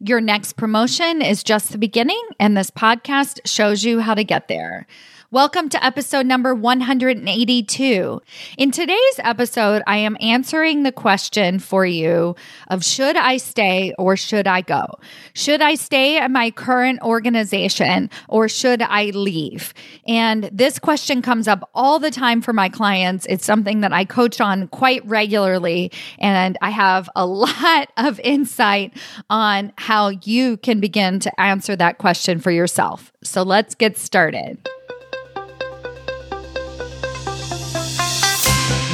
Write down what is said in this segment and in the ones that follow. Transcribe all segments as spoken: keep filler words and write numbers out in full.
Your next promotion is just the beginning, and this podcast shows you how to get there. Welcome to episode number one hundred eighty-two. In today's episode, I am answering the question for you of should I stay or should I go? Should I stay at my current organization or should I leave? And this question comes up all the time for my clients. It's something that I coach on quite regularly, and I have a lot of insight on how you can begin to answer that question for yourself. So let's get started.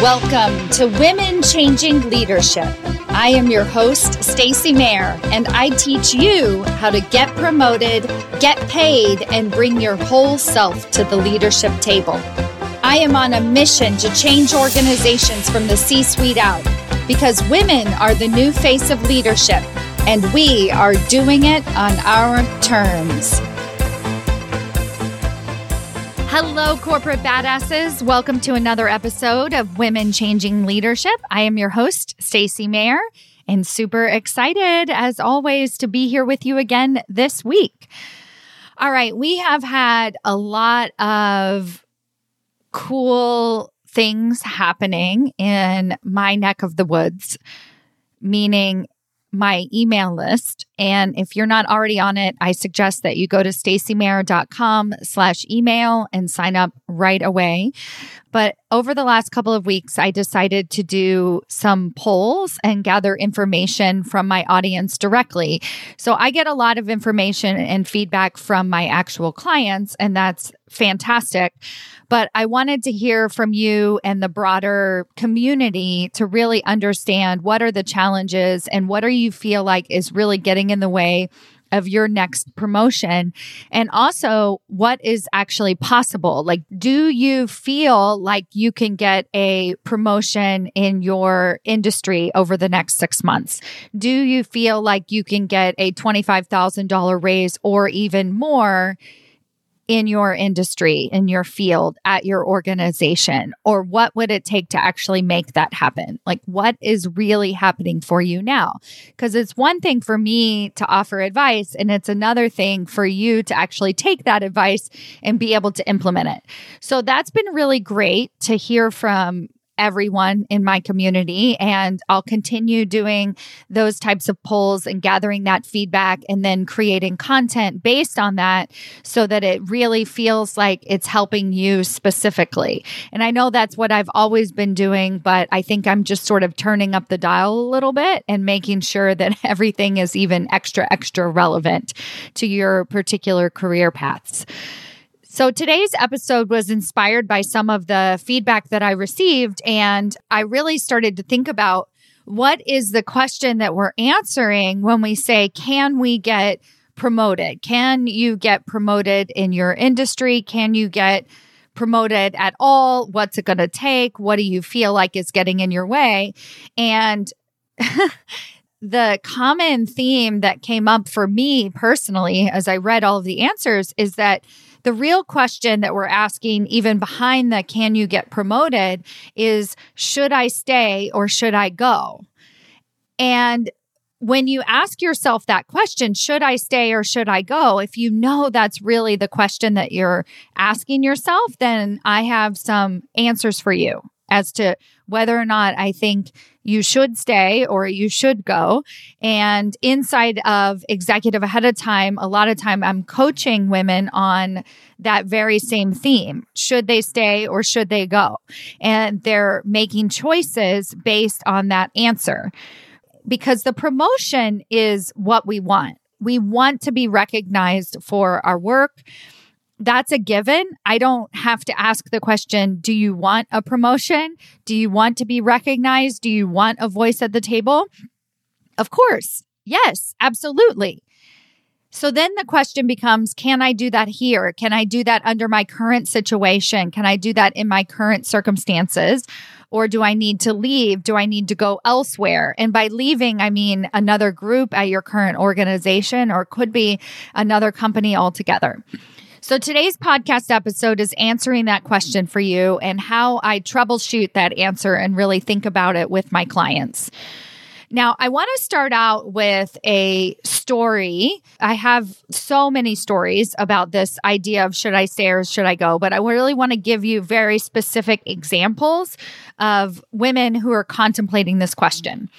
Welcome to Women Changing Leadership. I am your host, Stacy Mayer, and I teach you how to get promoted, get paid, and bring your whole self to the leadership table. I am on a mission to change organizations from the C-suite out because women are the new face of leadership, and we are doing it on our terms. Hello, corporate badasses. Welcome to another episode of Women Changing Leadership. I am your host, Stacy Mayer, and super excited, as always, to be here with you again this week. All right, we have had a lot of cool things happening in my neck of the woods, meaning my email list. And if you're not already on it, I suggest that you go to stacymayer.com slash email and sign up right away. But over the last couple of weeks, I decided to do some polls and gather information from my audience directly. So I get a lot of information and feedback from my actual clients, and that's fantastic. But I wanted to hear from you and the broader community to really understand what are the challenges and what do you feel like is really getting in the way of your next promotion, and also what is actually possible. Like, do you feel like you can get a promotion in your industry over the next six months? Do you feel like you can get a twenty-five thousand dollars raise or even more in your industry, in your field, at your organization? Or what would it take to actually make that happen? Like, what is really happening for you now? Because it's one thing for me to offer advice, and it's another thing for you to actually take that advice and be able to implement it. So that's been really great to hear from everyone in my community. And I'll continue doing those types of polls and gathering that feedback and then creating content based on that so that it really feels like it's helping you specifically. And I know that's what I've always been doing, but I think I'm just sort of turning up the dial a little bit and making sure that everything is even extra, extra relevant to your particular career paths. So today's episode was inspired by some of the feedback that I received, and I really started to think about what is the question that we're answering when we say, can we get promoted? Can you get promoted in your industry? Can you get promoted at all? What's it going to take? What do you feel like is getting in your way? And the common theme that came up for me personally as I read all of the answers is that the real question that we're asking, even behind the can you get promoted, is should I stay or should I go? And when you ask yourself that question, should I stay or should I go? If you know that's really the question that you're asking yourself, then I have some answers for you as to whether or not I think you should stay or you should go. And inside of Executive Ahead of Time, a lot of time I'm coaching women on that very same theme. Should they stay or should they go? And they're making choices based on that answer, because the promotion is what we want. We want to be recognized for our work. That's a given. I don't have to ask the question, do you want a promotion? Do you want to be recognized? Do you want a voice at the table? Of course. Yes, absolutely. So then the question becomes, can I do that here? Can I do that under my current situation? Can I do that in my current circumstances? Or do I need to leave? Do I need to go elsewhere? And by leaving, I mean another group at your current organization, or could be another company altogether. So today's podcast episode is answering that question for you and how I troubleshoot that answer and really think about it with my clients. Now, I want to start out with a story. I have so many stories about this idea of should I stay or should I go, but I really want to give you very specific examples of women who are contemplating this question.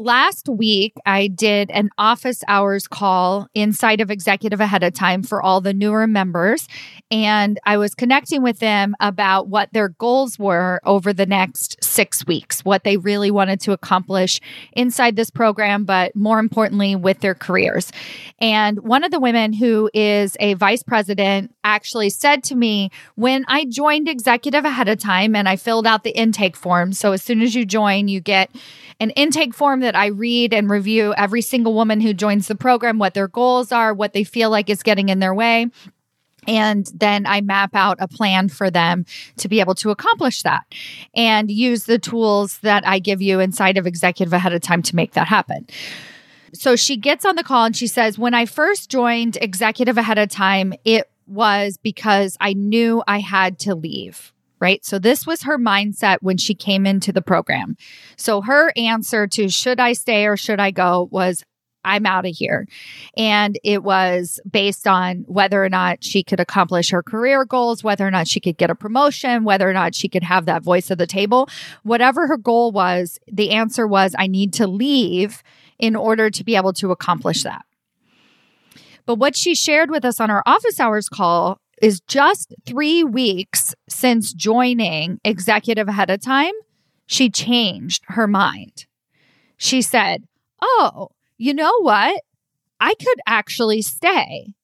Last week, I did an office hours call inside of Executive Ahead of Time for all the newer members, and I was connecting with them about what their goals were over the next six weeks, what they really wanted to accomplish inside this program, but more importantly, with their careers. And one of the women who is a vice president actually said to me, when I joined Executive Ahead of Time and I filled out the intake form, so as soon as you join, you get an intake form that I read and review every single woman who joins the program, what their goals are, what they feel like is getting in their way. And then I map out a plan for them to be able to accomplish that and use the tools that I give you inside of Executive Ahead of Time to make that happen. So she gets on the call and she says, when I first joined Executive Ahead of Time, it was because I knew I had to leave. Right? So this was her mindset when she came into the program. So her answer to should I stay or should I go was, I'm out of here. And it was based on whether or not she could accomplish her career goals, whether or not she could get a promotion, whether or not she could have that voice at the table. Whatever her goal was, the answer was, I need to leave in order to be able to accomplish that. But what she shared with us on our office hours call is just three weeks since joining Executive Ahead of Time, she changed her mind. She said, oh, you know what? I could actually stay.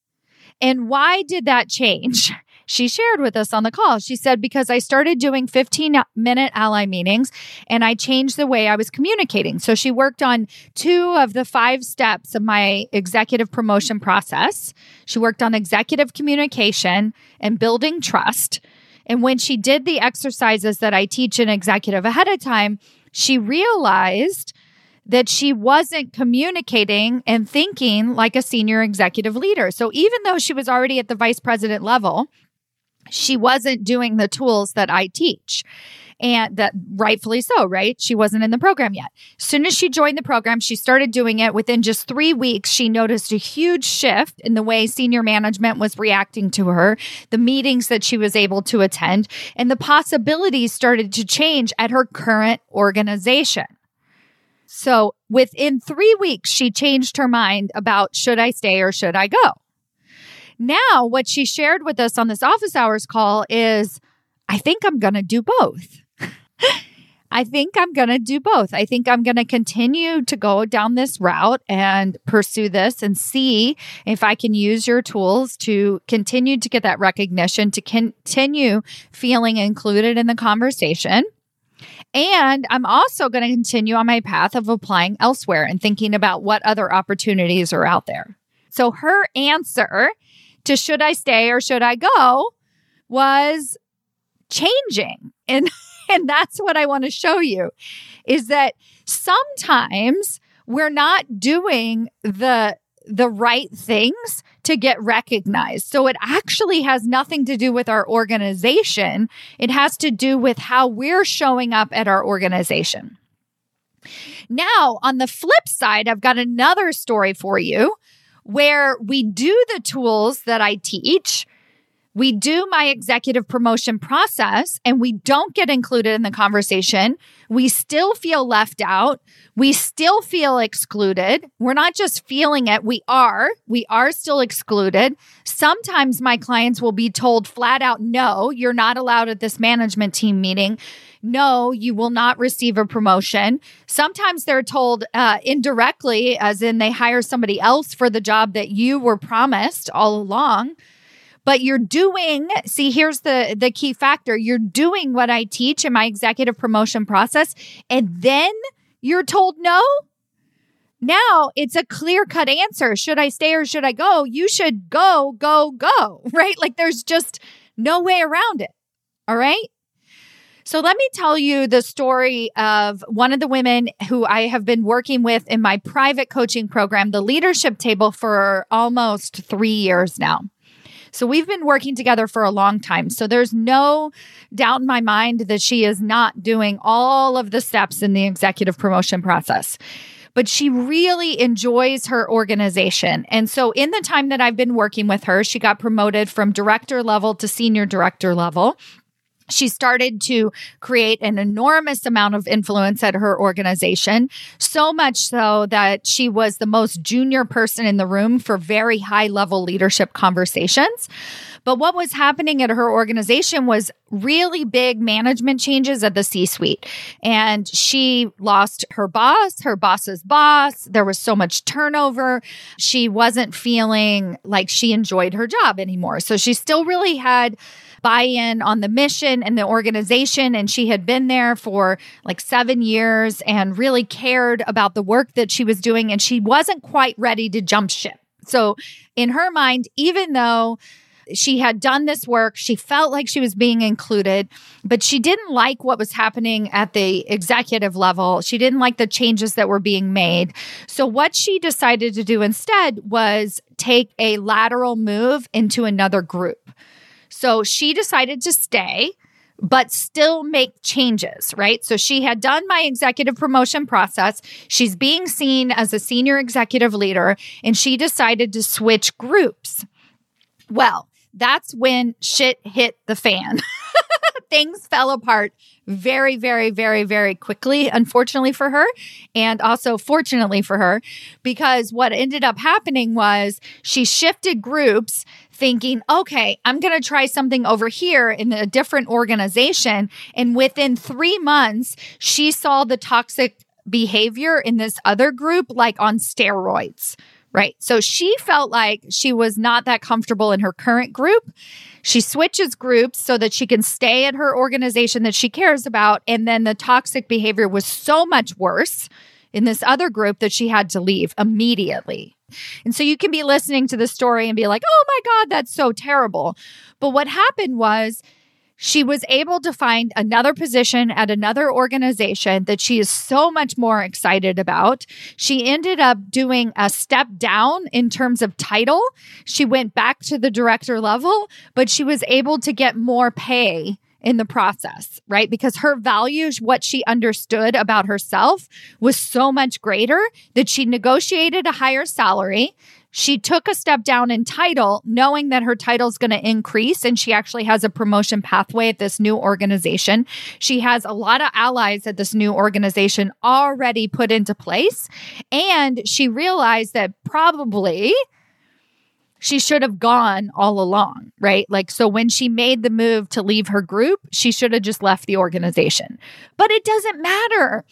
And why did that change? She shared with us on the call. She said, because I started doing fifteen-minute ally meetings and I changed the way I was communicating. So she worked on two of the five steps of my executive promotion process. She worked on executive communication and building trust. And when she did the exercises that I teach in Executive Ahead of Time, she realized that she wasn't communicating and thinking like a senior executive leader. So even though she was already at the vice president level, she wasn't doing the tools that I teach, and that rightfully so, right? She wasn't in the program yet. As soon as she joined the program, she started doing it. Within just three weeks, she noticed a huge shift in the way senior management was reacting to her, the meetings that she was able to attend, and the possibilities started to change at her current organization. So within three weeks, she changed her mind about should I stay or should I go? Now, what she shared with us on this office hours call is, I think I'm going to do both. I think I'm going to do both. I think I'm going to continue to go down this route and pursue this and see if I can use your tools to continue to get that recognition, to continue feeling included in the conversation. And I'm also going to continue on my path of applying elsewhere and thinking about what other opportunities are out there. So her answer to should I stay or should I go was changing. And, and that's what I want to show you, is that sometimes we're not doing the, the right things to get recognized. So it actually has nothing to do with our organization. It has to do with how we're showing up at our organization. Now, on the flip side, I've got another story for you, where we do the tools that I teach, we do my executive promotion process, and we don't get included in the conversation. We still feel left out. We still feel excluded. We're not just feeling it. We are. We are still excluded. Sometimes my clients will be told flat out, no, you're not allowed at this management team meeting. No, you will not receive a promotion. Sometimes they're told uh, indirectly, as in they hire somebody else for the job that you were promised all along. But you're doing, see, here's the, the key factor. You're doing what I teach in my executive promotion process, and then you're told no? Now it's a clear-cut answer. Should I stay or should I go? You should go, go, go, right? Like there's just no way around it, all right? So let me tell you the story of one of the women who I have been working with in my private coaching program, the Leadership Table, for almost three years now. So we've been working together for a long time. So there's no doubt in my mind that she is not doing all of the steps in the executive promotion process. But she really enjoys her organization. And so in the time that I've been working with her, she got promoted from director level to senior director level. She started to create an enormous amount of influence at her organization, so much so that she was the most junior person in the room for very high-level leadership conversations. But what was happening at her organization was really big management changes at the C-suite. And she lost her boss, her boss's boss. There was so much turnover. She wasn't feeling like she enjoyed her job anymore. So she still really had buy-in on the mission and the organization. And she had been there for like seven years and really cared about the work that she was doing. And she wasn't quite ready to jump ship. So in her mind, even though she had done this work, she felt like she was being included, but she didn't like what was happening at the executive level. She didn't like the changes that were being made. So what she decided to do instead was take a lateral move into another group. So she decided to stay, but still make changes, right? So she had done my executive promotion process. She's being seen as a senior executive leader, and she decided to switch groups. Well, that's when shit hit the fan. Things fell apart very, very, very, very quickly, unfortunately for her, and also fortunately for her, because what ended up happening was she shifted groups thinking, okay, I'm going to try something over here in a different organization. And within three months, she saw the toxic behavior in this other group like on steroids. Right. So she felt like she was not that comfortable in her current group. She switches groups so that she can stay at her organization that she cares about. And then the toxic behavior was so much worse in this other group that she had to leave immediately. And so you can be listening to the story and be like, oh my God, that's so terrible. But what happened was she was able to find another position at another organization that she is so much more excited about. She ended up doing a step down in terms of title. She went back to the director level, but she was able to get more pay in the process, right? Because her values, what she understood about herself was so much greater that she negotiated a higher salary. She took a step down in title, knowing that her title is going to increase, and she actually has a promotion pathway at this new organization. She has a lot of allies at this new organization already put into place, and she realized that probably she should have gone all along, right? Like, so when she made the move to leave her group, she should have just left the organization. But it doesn't matter.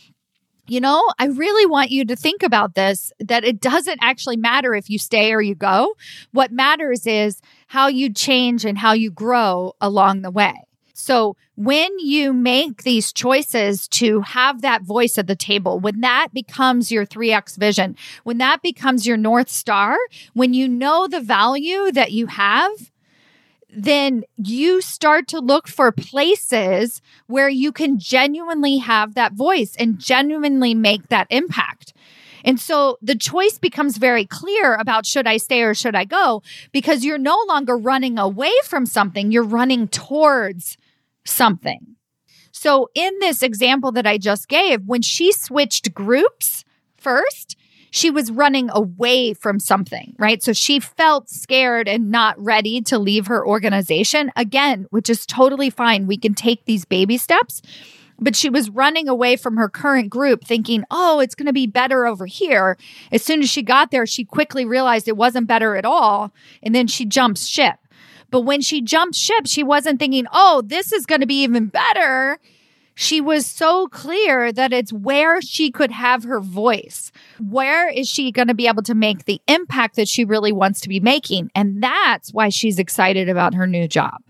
You know, I really want you to think about this, that it doesn't actually matter if you stay or you go. What matters is how you change and how you grow along the way. So when you make these choices to have that voice at the table, when that becomes your three X vision, when that becomes your North Star, when you know the value that you have, then you start to look for places where you can genuinely have that voice and genuinely make that impact. And so the choice becomes very clear about should I stay or should I go, because you're no longer running away from something, you're running towards something. So in this example that I just gave, when she switched groups first, she was running away from something, right? So she felt scared and not ready to leave her organization again, which is totally fine. We can take these baby steps, but she was running away from her current group thinking, oh, it's going to be better over here. As soon as she got there, she quickly realized it wasn't better at all. And then she jumps ship. But when she jumped ship, she wasn't thinking, oh, this is going to be even better. She was so clear that it's where she could have her voice. Where is she going to be able to make the impact that she really wants to be making? And that's why she's excited about her new job.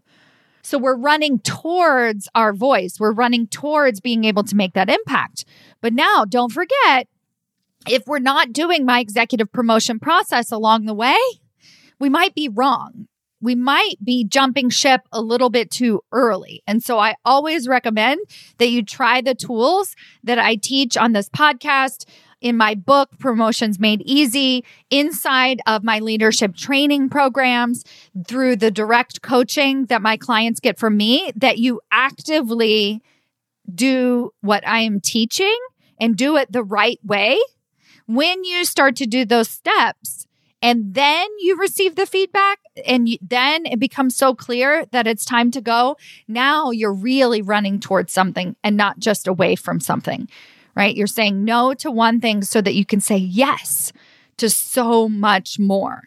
So we're running towards our voice. We're running towards being able to make that impact. But now, don't forget, if we're not doing my executive promotion process along the way, we might be wrong. We might be jumping ship a little bit too early. And so I always recommend that you try the tools that I teach on this podcast in my book, Promotions Made Easy, inside of my leadership training programs, through the direct coaching that my clients get from me, that you actively do what I am teaching and do it the right way. When you start to do those steps and then you receive the feedback, and you, then it becomes so clear that it's time to go, now you're really running towards something and not just away from something, right? You're saying no to one thing so that you can say yes to so much more.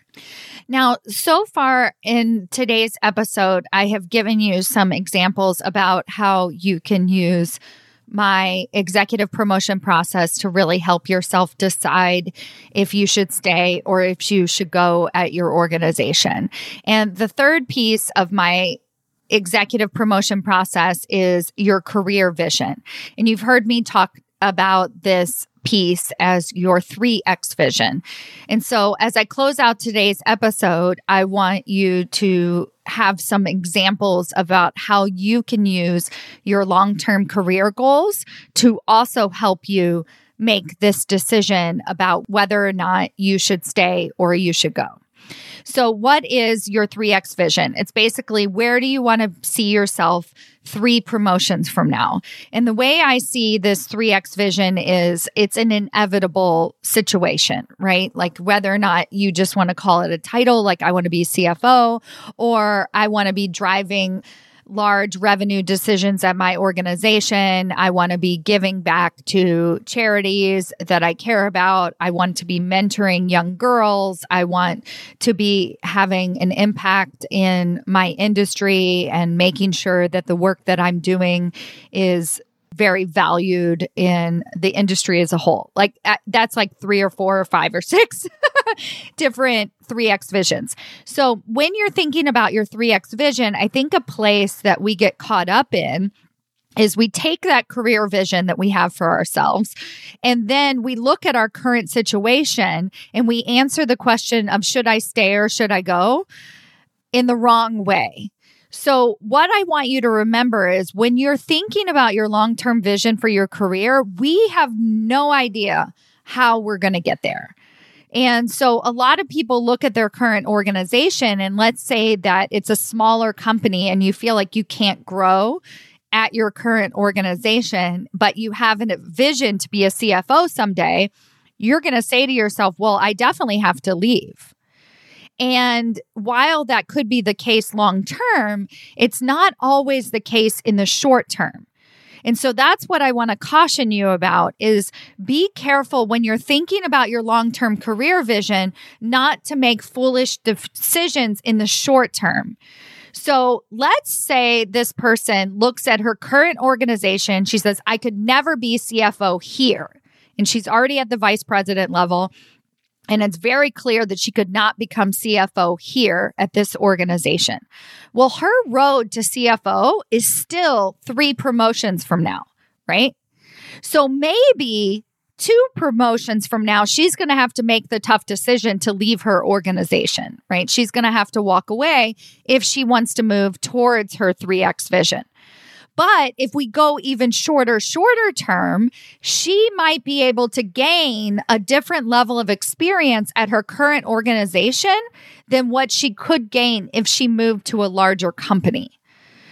Now, so far in today's episode, I have given you some examples about how you can use my executive promotion process to really help yourself decide if you should stay or if you should go at your organization. And the third piece of my executive promotion process is your career vision. And you've heard me talk about this piece as your three X vision. And so as I close out today's episode, I want you to have some examples about how you can use your long-term career goals to also help you make this decision about whether or not you should stay or you should go. So what is your three X vision? It's basically, where do you want to see yourself three promotions from now? And the way I see this three X vision is it's an inevitable situation, right? Like whether or not you just want to call it a title, like I want to be C F O, or I want to be driving large revenue decisions at my organization. I want to be giving back to charities that I care about. I want to be mentoring young girls. I want to be having an impact in my industry and making sure that the work that I'm doing is very valued in the industry as a whole. Like that's like three or four or five or six different three X visions. So when you're thinking about your three X vision, I think a place that we get caught up in is we take that career vision that we have for ourselves, and then we look at our current situation and we answer the question of should I stay or should I go in the wrong way. So what I want you to remember is when you're thinking about your long-term vision for your career, we have no idea how we're going to get there. And so a lot of people look at their current organization, and let's say that it's a smaller company and you feel like you can't grow at your current organization, but you have a vision to be a C F O someday, you're going to say to yourself, well, I definitely have to leave. And while that could be the case long-term, it's not always the case in the short term. And so that's what I want to caution you about is be careful when you're thinking about your long-term career vision, not to make foolish decisions in the short term. So let's say this person looks at her current organization. She says, I could never be C F O here. And she's already at the vice president level. And it's very clear that she could not become C F O here at this organization. Well, her road to C F O is still three promotions from now, right? So maybe two promotions from now, she's going to have to make the tough decision to leave her organization, right? She's going to have to walk away if she wants to move towards her three X vision. But if we go even shorter, shorter term, she might be able to gain a different level of experience at her current organization than what she could gain if she moved to a larger company.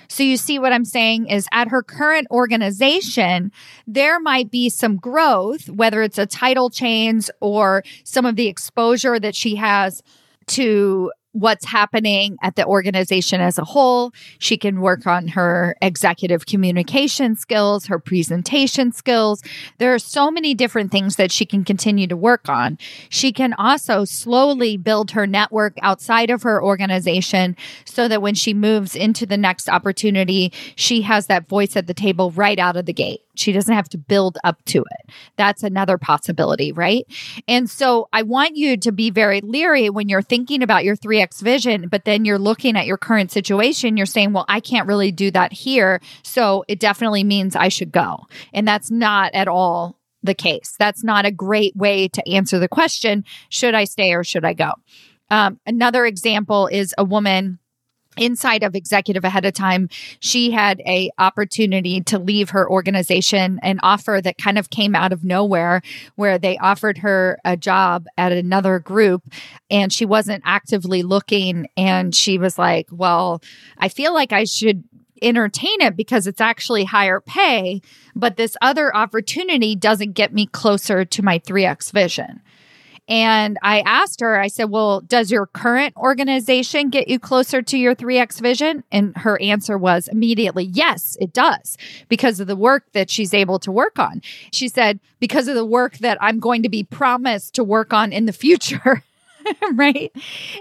So you see what I'm saying is at her current organization, there might be some growth, whether it's a title change or some of the exposure that she has to what's happening at the organization as a whole. She can work on her executive communication skills, her presentation skills. There are so many different things that she can continue to work on. She can also slowly build her network outside of her organization so that when she moves into the next opportunity, she has that voice at the table right out of the gate. She doesn't have to build up to it. That's another possibility, right? And so I want you to be very leery when you're thinking about your three X vision, but then you're looking at your current situation, you're saying, well, I can't really do that here. So it definitely means I should go. And that's not at all the case. That's not a great way to answer the question, should I stay or should I go? Um, another example is a woman inside of Executive Ahead of Time, she had a opportunity to leave her organization, an offer that kind of came out of nowhere, where they offered her a job at another group and she wasn't actively looking. And she was like, well, I feel like I should entertain it because it's actually higher pay, but this other opportunity doesn't get me closer to my three X vision. And I asked her, I said, well, does your current organization get you closer to your three X vision? And her answer was immediately, yes, it does, because of the work that she's able to work on. She said, because of the work that I'm going to be promised to work on in the future, right?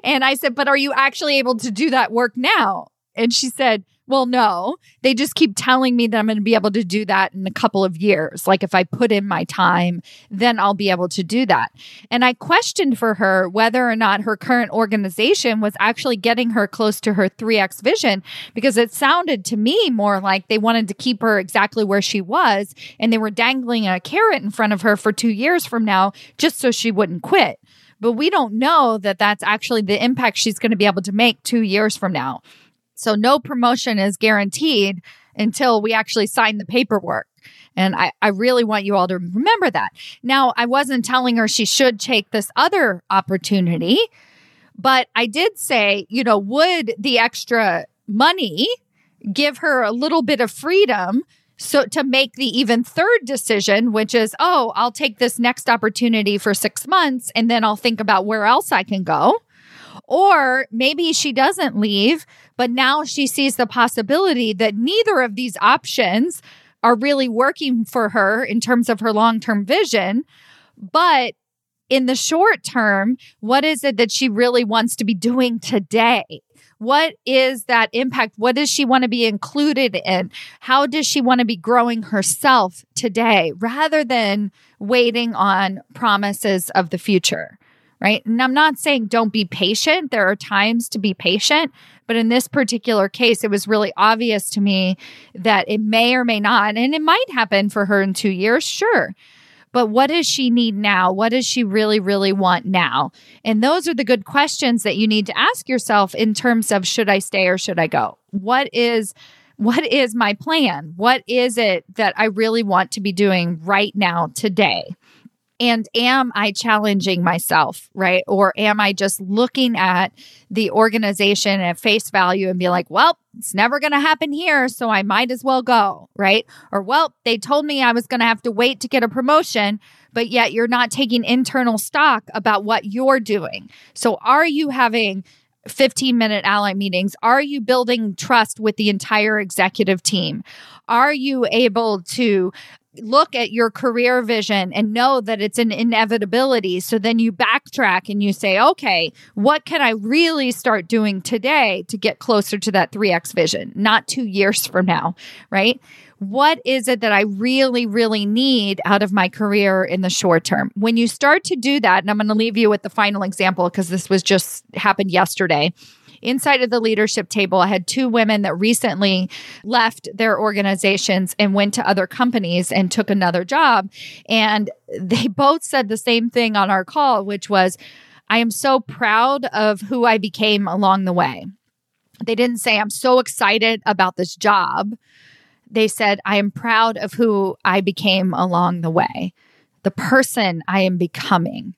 And I said, but are you actually able to do that work now? And she said, well, no, they just keep telling me that I'm going to be able to do that in a couple of years. Like if I put in my time, then I'll be able to do that. And I questioned for her whether or not her current organization was actually getting her close to her three X vision, because it sounded to me more like they wanted to keep her exactly where she was and they were dangling a carrot in front of her for two years from now just so she wouldn't quit. But we don't know that that's actually the impact she's going to be able to make two years from now. So no promotion is guaranteed until we actually sign the paperwork. And I, I really want you all to remember that. Now, I wasn't telling her she should take this other opportunity, but I did say, you know, would the extra money give her a little bit of freedom so to make the even third decision, which is, oh, I'll take this next opportunity for six months and then I'll think about where else I can go. Or maybe she doesn't leave, but now she sees the possibility that neither of these options are really working for her in terms of her long-term vision. But in the short term, what is it that she really wants to be doing today? What is that impact? What does she want to be included in? How does she want to be growing herself today rather than waiting on promises of the future? Right. And I'm not saying don't be patient. There are times to be patient. But in this particular case, it was really obvious to me that it may or may not, and it might happen for her in two years, sure. But what does she need now? What does she really, really want now? And those are the good questions that you need to ask yourself in terms of should I stay or should I go? What is what is my plan? What is it that I really want to be doing right now today? And am I challenging myself, right? Or am I just looking at the organization at face value and be like, well, it's never going to happen here, so I might as well go, right? Or, well, they told me I was going to have to wait to get a promotion, but yet you're not taking internal stock about what you're doing. So are you having fifteen-minute ally meetings? Are you building trust with the entire executive team? Are you able to look at your career vision and know that it's an inevitability? So then you backtrack and you say, okay, what can I really start doing today to get closer to that three X vision, not two years from now, right? What is it that I really, really need out of my career in the short term? When you start to do that, and I'm going to leave you with the final example because this was just happened yesterday. Inside of the leadership table, I had two women that recently left their organizations and went to other companies and took another job. And they both said the same thing on our call, which was, I am so proud of who I became along the way. They didn't say, I'm so excited about this job. They said, I am proud of who I became along the way, the person I am becoming.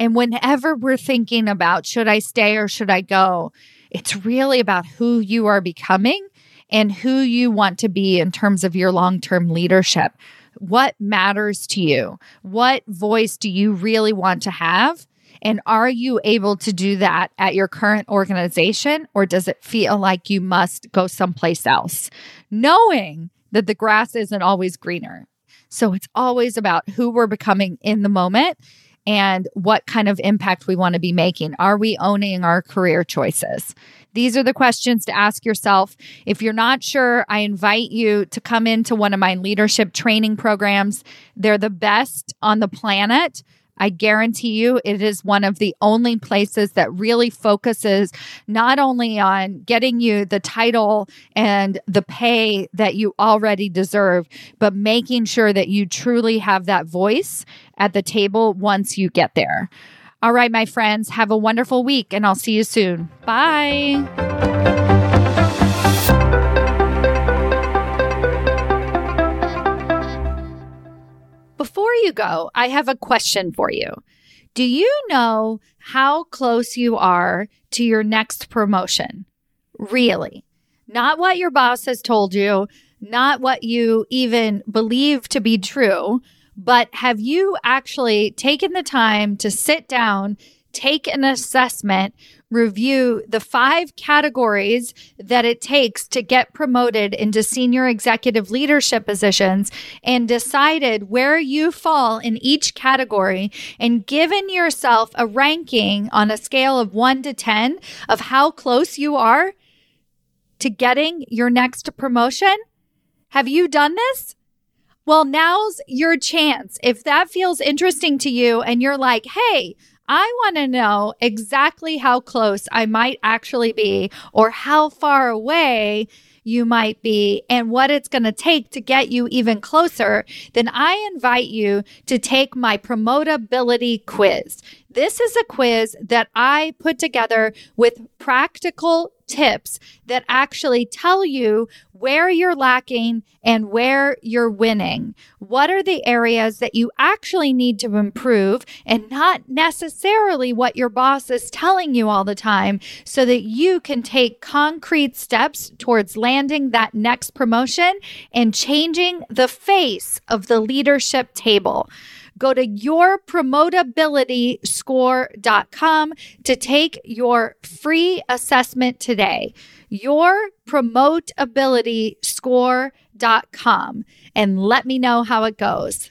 And whenever we're thinking about should I stay or should I go, it's really about who you are becoming and who you want to be in terms of your long-term leadership. What matters to you? What voice do you really want to have? And are you able to do that at your current organization, or does it feel like you must go someplace else? Knowing that the grass isn't always greener. So it's always about who we're becoming in the moment and what kind of impact we want to be making. Are we owning our career choices? These are the questions to ask yourself. If you're not sure, I invite you to come into one of my leadership training programs. They're the best on the planet. I guarantee you it is one of the only places that really focuses not only on getting you the title and the pay that you already deserve, but making sure that you truly have that voice at the table once you get there. All right, my friends, have a wonderful week and I'll see you soon. Bye. Before you go, I have a question for you. Do you know how close you are to your next promotion? Really? Not what your boss has told you, not what you even believe to be true, but have you actually taken the time to sit down, take an assessment, review the five categories that it takes to get promoted into senior executive leadership positions, and decided where you fall in each category, and given yourself a ranking on a scale of one to ten of how close you are to getting your next promotion? Have you done this? Well, now's your chance. If that feels interesting to you and you're like, hey, I want to know exactly how close I might actually be, or how far away you might be, and what it's going to take to get you even closer, then I invite you to take my promotability quiz. This is a quiz that I put together with practical tips that actually tell you where you're lacking and where you're winning. What are the areas that you actually need to improve, and not necessarily what your boss is telling you all the time, so that you can take concrete steps towards landing that next promotion and changing the face of the leadership table. Go to your promotability score dot com to take your free assessment today. your promotability score dot com, and let me know how it goes.